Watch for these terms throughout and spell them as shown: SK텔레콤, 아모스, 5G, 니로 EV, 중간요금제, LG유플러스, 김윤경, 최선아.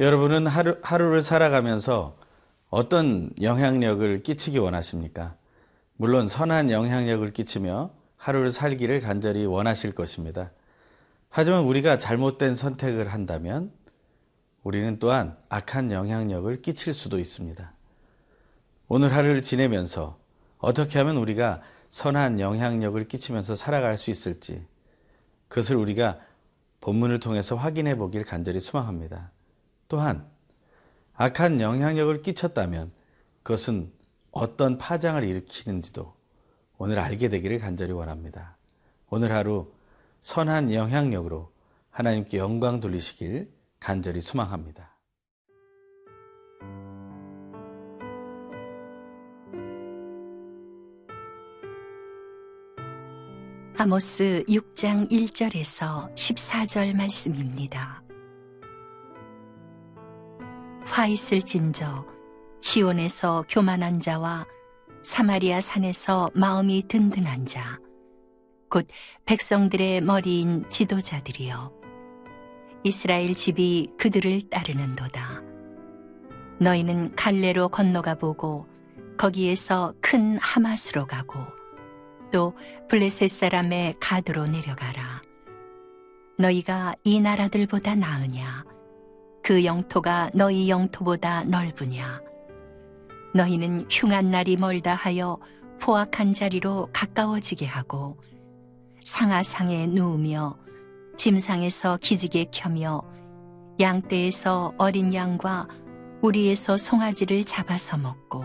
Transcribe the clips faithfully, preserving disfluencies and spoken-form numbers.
여러분은 하루, 하루를 살아가면서 어떤 영향력을 끼치기 원하십니까? 물론 선한 영향력을 끼치며 하루를 살기를 간절히 원하실 것입니다. 하지만 우리가 잘못된 선택을 한다면 우리는 또한 악한 영향력을 끼칠 수도 있습니다. 오늘 하루를 지내면서 어떻게 하면 우리가 선한 영향력을 끼치면서 살아갈 수 있을지, 그것을 우리가 본문을 통해서 확인해 보길 간절히 소망합니다. 또한 악한 영향력을 끼쳤다면 그것은 어떤 파장을 일으키는지도 오늘 알게 되기를 간절히 원합니다. 오늘 하루 선한 영향력으로 하나님께 영광 돌리시길 간절히 소망합니다. 아모스 육 장 일 절에서 십사 절 말씀입니다. 화 있을진저 시온에서 교만한 자와 사마리아 산에서 마음이 든든한 자, 곧 백성들의 머리인 지도자들이여, 이스라엘 집이 그들을 따르는도다. 너희는 갈레로 건너가 보고 거기에서 큰 하마스로 가고 또 블레셋 사람의 가드로 내려가라. 너희가 이 나라들보다 나으냐? 그 영토가 너희 영토보다 넓으냐? 너희는 흉한 날이 멀다 하여 포악한 자리로 가까워지게 하고, 상아상에 누우며 짐상에서 기지개 켜며 양떼에서 어린 양과 우리에서 송아지를 잡아서 먹고,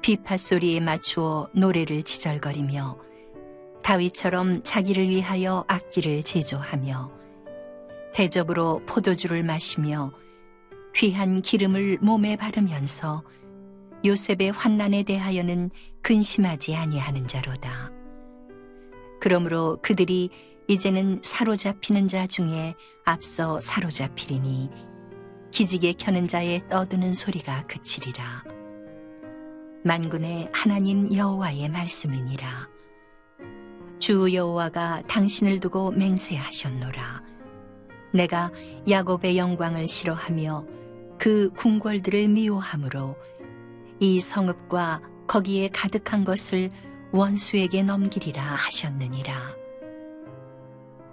비파 소리에 맞추어 노래를 지절거리며 다윗처럼 자기를 위하여 악기를 제조하며 대접으로 포도주를 마시며 귀한 기름을 몸에 바르면서 요셉의 환난에 대하여는 근심하지 아니하는 자로다. 그러므로 그들이 이제는 사로잡히는 자 중에 앞서 사로잡히리니 기지개 켜는 자의 떠드는 소리가 그치리라. 만군의 하나님 여호와의 말씀이니라. 주 여호와가 당신을 두고 맹세하셨노라. 내가 야곱의 영광을 싫어하며 그 궁궐들을 미워함으로 이 성읍과 거기에 가득한 것을 원수에게 넘기리라 하셨느니라.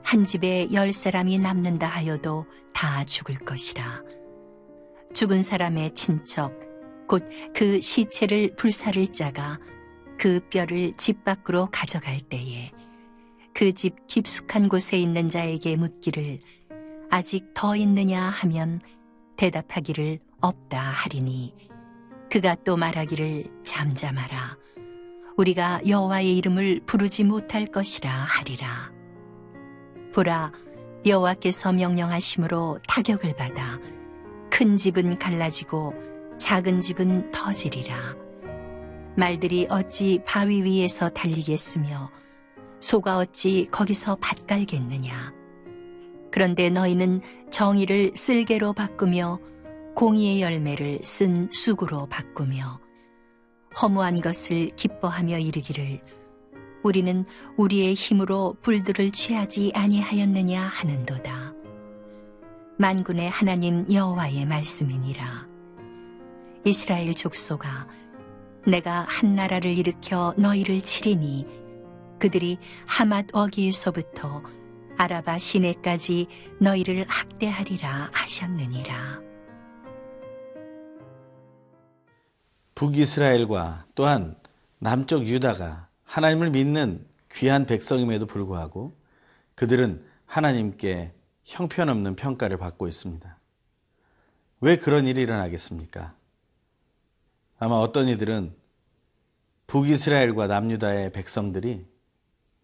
한 집에 열 사람이 남는다 하여도 다 죽을 것이라. 죽은 사람의 친척, 곧 그 시체를 불사를 자가 그 뼈를 집 밖으로 가져갈 때에 그 집 깊숙한 곳에 있는 자에게 묻기를 아직 더 있느냐 하면 대답하기를 없다 하리니, 그가 또 말하기를 잠잠하라, 우리가 여호와의 이름을 부르지 못할 것이라 하리라. 보라, 여호와께서 명령하심으로 타격을 받아 큰 집은 갈라지고 작은 집은 터지리라. 말들이 어찌 바위 위에서 달리겠으며 소가 어찌 거기서 밭갈겠느냐. 그런데 너희는 정의를 쓸개로 바꾸며 공의의 열매를 쓴 쑥으로 바꾸며 허무한 것을 기뻐하며 이르기를 우리는 우리의 힘으로 불들을 취하지 아니하였느냐 하는도다. 만군의 하나님 여호와의 말씀이니라. 이스라엘 족속아, 내가 한 나라를 일으켜 너희를 치리니 그들이 하맛 어귀에서부터 아라바 시내까지 너희를 학대하리라 하셨느니라. 북이스라엘과 또한 남쪽 유다가 하나님을 믿는 귀한 백성임에도 불구하고 그들은 하나님께 형편없는 평가를 받고 있습니다. 왜 그런 일이 일어나겠습니까? 아마 어떤 이들은 북이스라엘과 남유다의 백성들이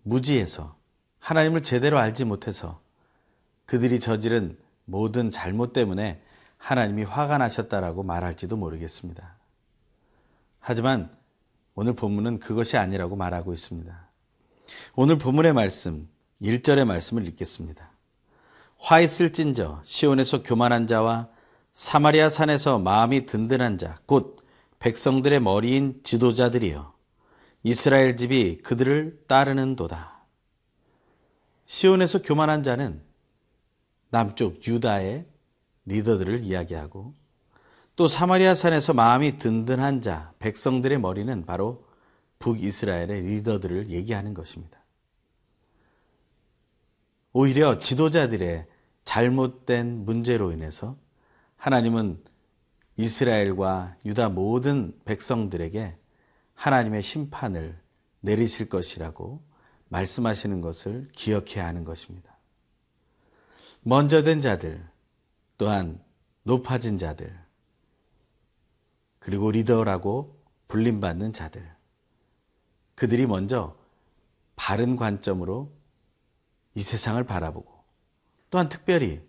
무지해서, 하나님을 제대로 알지 못해서 그들이 저지른 모든 잘못 때문에 하나님이 화가 나셨다라고 말할지도 모르겠습니다. 하지만 오늘 본문은 그것이 아니라고 말하고 있습니다. 오늘 본문의 말씀, 일 절의 말씀을 읽겠습니다. 화 있을진저 시온에서 교만한 자와 사마리아 산에서 마음이 든든한 자, 곧 백성들의 머리인 지도자들이여, 이스라엘 집이 그들을 따르는 도다. 시온에서 교만한 자는 남쪽 유다의 리더들을 이야기하고 또 사마리아 산에서 마음이 든든한 자, 백성들의 머리는 바로 북이스라엘의 리더들을 얘기하는 것입니다. 오히려 지도자들의 잘못된 문제로 인해서 하나님은 이스라엘과 유다 모든 백성들에게 하나님의 심판을 내리실 것이라고 말씀하시는 것을 기억해야 하는 것입니다. 먼저 된 자들, 또한 높아진 자들, 그리고 리더라고 불림받는 자들, 그들이 먼저 바른 관점으로 이 세상을 바라보고 또한 특별히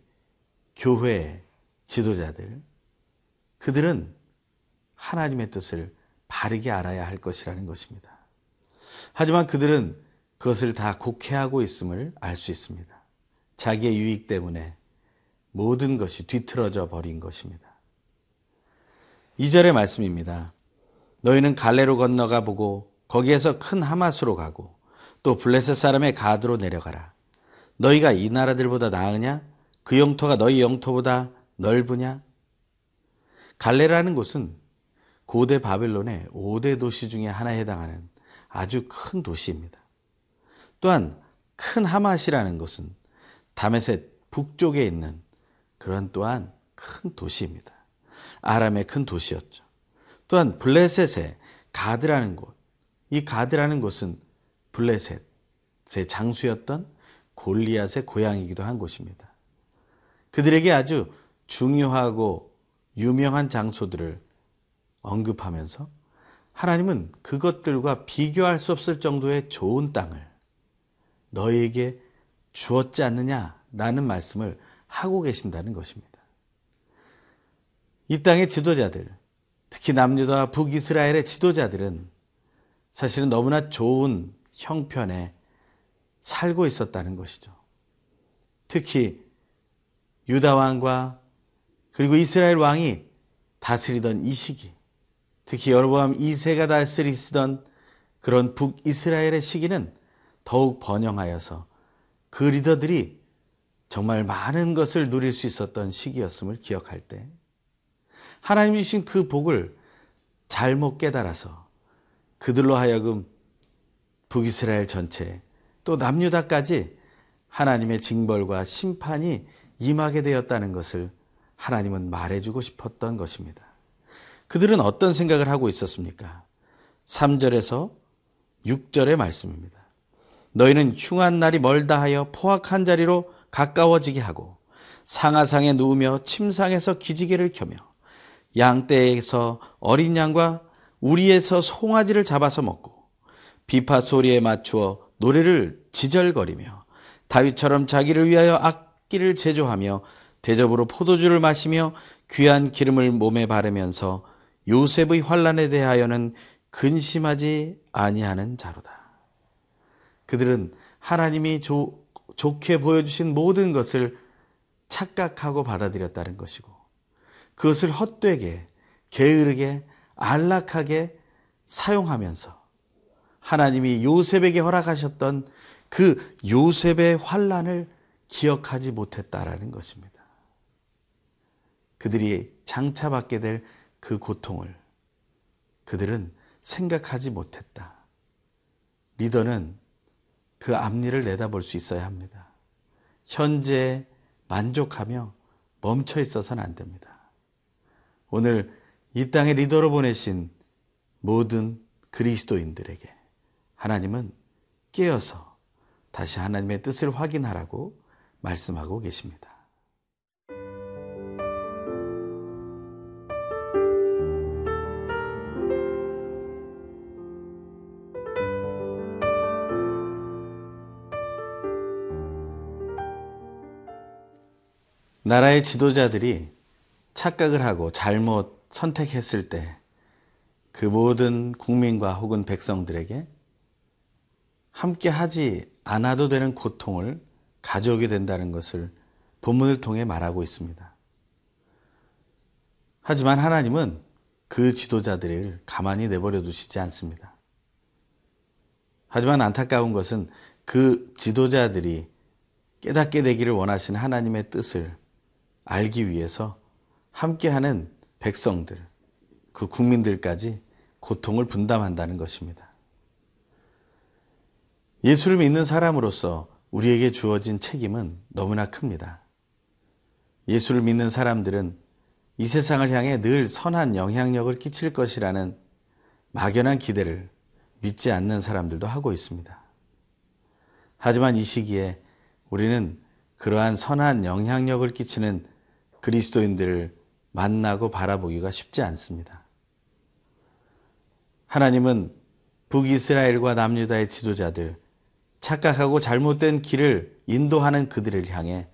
교회의 지도자들, 그들은 하나님의 뜻을 바르게 알아야 할 것이라는 것입니다. 하지만 그들은 그것을 다 곡해하고 있음을 알 수 있습니다. 자기의 유익 때문에 모든 것이 뒤틀어져 버린 것입니다. 이 절의 말씀입니다. 너희는 갈레로 건너가 보고 거기에서 큰 하마스로 가고 또 블레셋 사람의 가드로 내려가라. 너희가 이 나라들보다 나으냐? 그 영토가 너희 영토보다 넓으냐? 갈레라는 곳은 고대 바벨론의 오 대 도시 중에 하나에 해당하는 아주 큰 도시입니다. 또한 큰 하맛이라는 곳은 다메섹 북쪽에 있는 그런 또한 큰 도시입니다. 아람의 큰 도시였죠. 또한 블레셋의 가드라는 곳, 이 가드라는 곳은 블레셋의 장수였던 골리앗의 고향이기도 한 곳입니다. 그들에게 아주 중요하고 유명한 장소들을 언급하면서 하나님은 그것들과 비교할 수 없을 정도의 좋은 땅을 너희에게 주었지 않느냐라는 말씀을 하고 계신다는 것입니다. 이 땅의 지도자들, 특히 남유다 북이스라엘의 지도자들은 사실은 너무나 좋은 형편에 살고 있었다는 것이죠. 특히 유다 왕과 그리고 이스라엘 왕이 다스리던 이 시기, 특히 여로보암 이 세가 다스리시던 그런 북이스라엘의 시기는 더욱 번영하여서 그 리더들이 정말 많은 것을 누릴 수 있었던 시기였음을 기억할 때 하나님이 주신 그 복을 잘못 깨달아서 그들로 하여금 북이스라엘 전체에 또 남유다까지 하나님의 징벌과 심판이 임하게 되었다는 것을 하나님은 말해주고 싶었던 것입니다. 그들은 어떤 생각을 하고 있었습니까? 삼 절에서 육 절의 말씀입니다. 너희는 흉한 날이 멀다 하여 포악한 자리로 가까워지게 하고 상아상에 누우며 침상에서 기지개를 켜며 양떼에서 어린 양과 우리에서 송아지를 잡아서 먹고 비파 소리에 맞추어 노래를 지절거리며 다윗처럼 자기를 위하여 악기를 제조하며 대접으로 포도주를 마시며 귀한 기름을 몸에 바르면서 요셉의 환난에 대하여는 근심하지 아니하는 자로다. 그들은 하나님이 조, 좋게 보여주신 모든 것을 착각하고 받아들였다는 것이고 그것을 헛되게, 게으르게, 안락하게 사용하면서 하나님이 요셉에게 허락하셨던 그 요셉의 환난을 기억하지 못했다라는 것입니다. 그들이 장차 받게 될 그 고통을 그들은 생각하지 못했다. 리더는 그 앞니를 내다볼 수 있어야 합니다. 현재에 만족하며 멈춰 있어서는 안 됩니다. 오늘 이 땅의 리더로 보내신 모든 그리스도인들에게 하나님은 깨어서 다시 하나님의 뜻을 확인하라고 말씀하고 계십니다. 나라의 지도자들이 착각을 하고 잘못 선택했을 때 그 모든 국민과 혹은 백성들에게 함께 하지 않아도 되는 고통을 가져오게 된다는 것을 본문을 통해 말하고 있습니다. 하지만 하나님은 그 지도자들을 가만히 내버려 두시지 않습니다. 하지만 안타까운 것은 그 지도자들이 깨닫게 되기를 원하시는 하나님의 뜻을 알기 위해서 함께하는 백성들, 그 국민들까지 고통을 분담한다는 것입니다. 예수를 믿는 사람으로서 우리에게 주어진 책임은 너무나 큽니다. 예수를 믿는 사람들은 이 세상을 향해 늘 선한 영향력을 끼칠 것이라는 막연한 기대를 믿지 않는 사람들도 하고 있습니다. 하지만 이 시기에 우리는 그러한 선한 영향력을 끼치는 그리스도인들을 만나고 바라보기가 쉽지 않습니다. 하나님은 북이스라엘과 남유다의 지도자들, 착각하고 잘못된 길을 인도하는 그들을 향해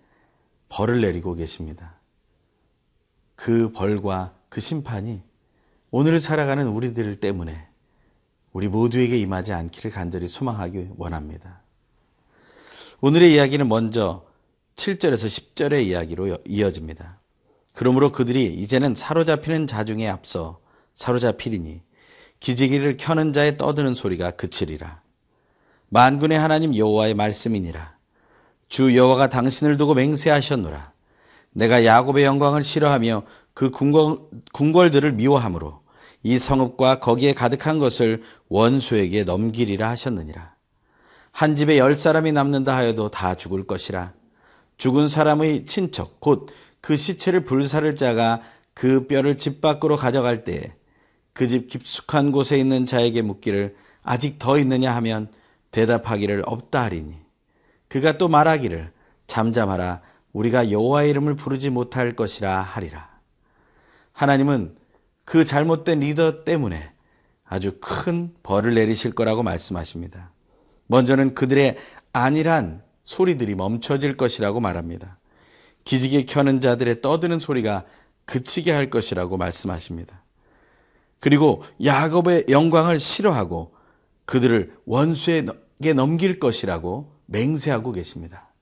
벌을 내리고 계십니다. 그 벌과 그 심판이 오늘을 살아가는 우리들 때문에 우리 모두에게 임하지 않기를 간절히 소망하기 원합니다. 오늘의 이야기는 먼저 칠 절에서 십 절의 이야기로 이어집니다. 그러므로 그들이 이제는 사로잡히는 자중에 앞서 사로잡히리니 기지개를 켜는 자의 떠드는 소리가 그치리라. 만군의 하나님 여호와의 말씀이니라. 주 여호와가 당신을 두고 맹세하셨노라. 내가 야곱의 영광을 싫어하며 그 궁궐들을 미워함으로 이 성읍과 거기에 가득한 것을 원수에게 넘기리라 하셨느니라. 한 집에 열 사람이 남는다 하여도 다 죽을 것이라. 죽은 사람의 친척 곧 그 시체를 불사를 자가 그 뼈를 집 밖으로 가져갈 때에 그 집 깊숙한 곳에 있는 자에게 묻기를 아직 더 있느냐 하면 대답하기를 없다 하리니 그가 또 말하기를 잠잠하라 우리가 여호와의 이름을 부르지 못할 것이라 하리라. 하나님은 그 잘못된 리더 때문에 아주 큰 벌을 내리실 거라고 말씀하십니다. 먼저는 그들의 안일한 소리들이 멈춰질 것이라고 말합니다. 기지개 켜는 자들의 떠드는 소리가 그치게 할 것이라고 말씀하십니다. 그리고 야곱의 영광을 싫어하고 그들을 원수에게 넘길 것이라고 맹세하고 계십니다.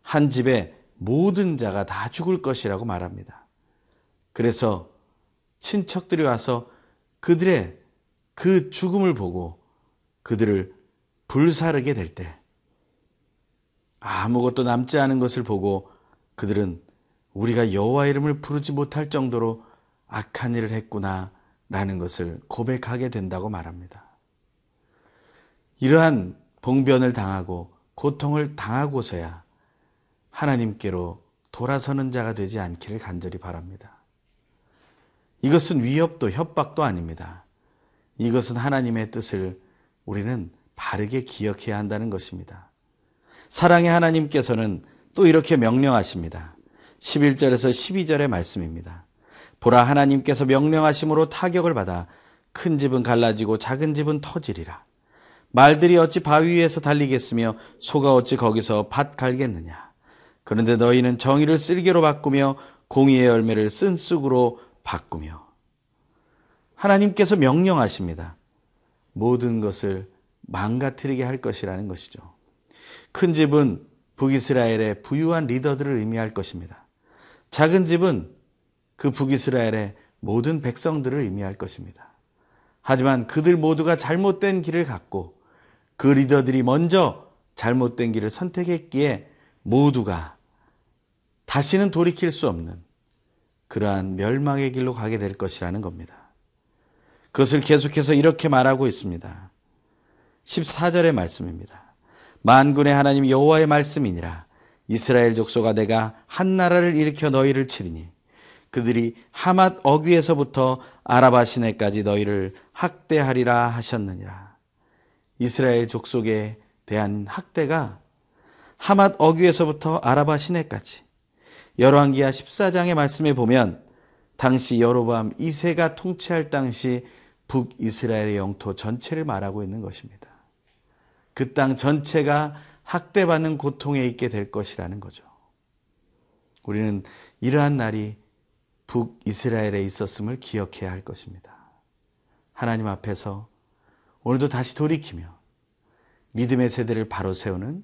한 집에 모든 자가 다 죽을 것이라고 말합니다. 그래서 친척들이 와서 그들의 그 죽음을 보고 그들을 불사르게 될 때 아무것도 남지 않은 것을 보고 그들은 우리가 여호와의 이름을 부르지 못할 정도로 악한 일을 했구나 라는 것을 고백하게 된다고 말합니다. 이러한 봉변을 당하고 고통을 당하고서야 하나님께로 돌아서는 자가 되지 않기를 간절히 바랍니다. 이것은 위협도 협박도 아닙니다. 이것은 하나님의 뜻을 우리는 바르게 기억해야 한다는 것입니다. 사랑의 하나님께서는 또 이렇게 명령하십니다. 십일 절에서 십이 절의 말씀입니다. 보라 하나님께서 명령하심으로 타격을 받아 큰 집은 갈라지고 작은 집은 터지리라. 말들이 어찌 바위 위에서 달리겠으며 소가 어찌 거기서 밭 갈겠느냐. 그런데 너희는 정의를 쓸개로 바꾸며 공의의 열매를 쓴 쑥으로 바꾸며. 하나님께서 명령하십니다. 모든 것을 망가뜨리게 할 것이라는 것이죠. 큰 집은 북이스라엘의 부유한 리더들을 의미할 것입니다. 작은 집은 그 북이스라엘의 모든 백성들을 의미할 것입니다. 하지만 그들 모두가 잘못된 길을 갔고 그 리더들이 먼저 잘못된 길을 선택했기에 모두가 다시는 돌이킬 수 없는 그러한 멸망의 길로 가게 될 것이라는 겁니다. 그것을 계속해서 이렇게 말하고 있습니다. 십사 절의 말씀입니다. 만군의 하나님 여호와의 말씀이니라. 이스라엘 족속아 내가 한 나라를 일으켜 너희를 치리니 그들이 하맛 어귀에서부터 아라바 시내까지 너희를 학대하리라 하셨느니라. 이스라엘 족속에 대한 학대가 하맛 어귀에서부터 아라바 시내까지. 열왕기하 십사 장의 말씀에 보면 당시 여로보암 이 세가 통치할 당시 북이스라엘의 영토 전체를 말하고 있는 것입니다. 그 땅 전체가 학대받는 고통에 있게 될 것이라는 거죠. 우리는 이러한 날이 북이스라엘에 있었음을 기억해야 할 것입니다. 하나님 앞에서 오늘도 다시 돌이키며 믿음의 세대를 바로 세우는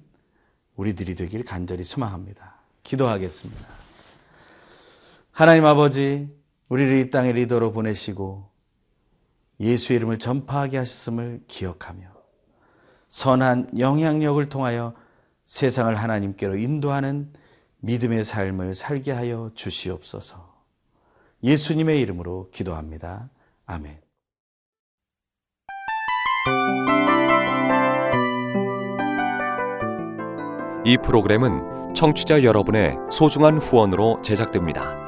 우리들이 되길 간절히 소망합니다. 기도하겠습니다. 하나님 아버지, 우리를 이 땅의 리더로 보내시고 예수의 이름을 전파하게 하셨음을 기억하며 선한 영향력을 통하여 세상을 하나님께로 인도하는 믿음의 삶을 살게 하여 주시옵소서. 예수님의 이름으로 기도합니다. 아멘. 이 프로그램은 청취자 여러분의 소중한 후원으로 제작됩니다.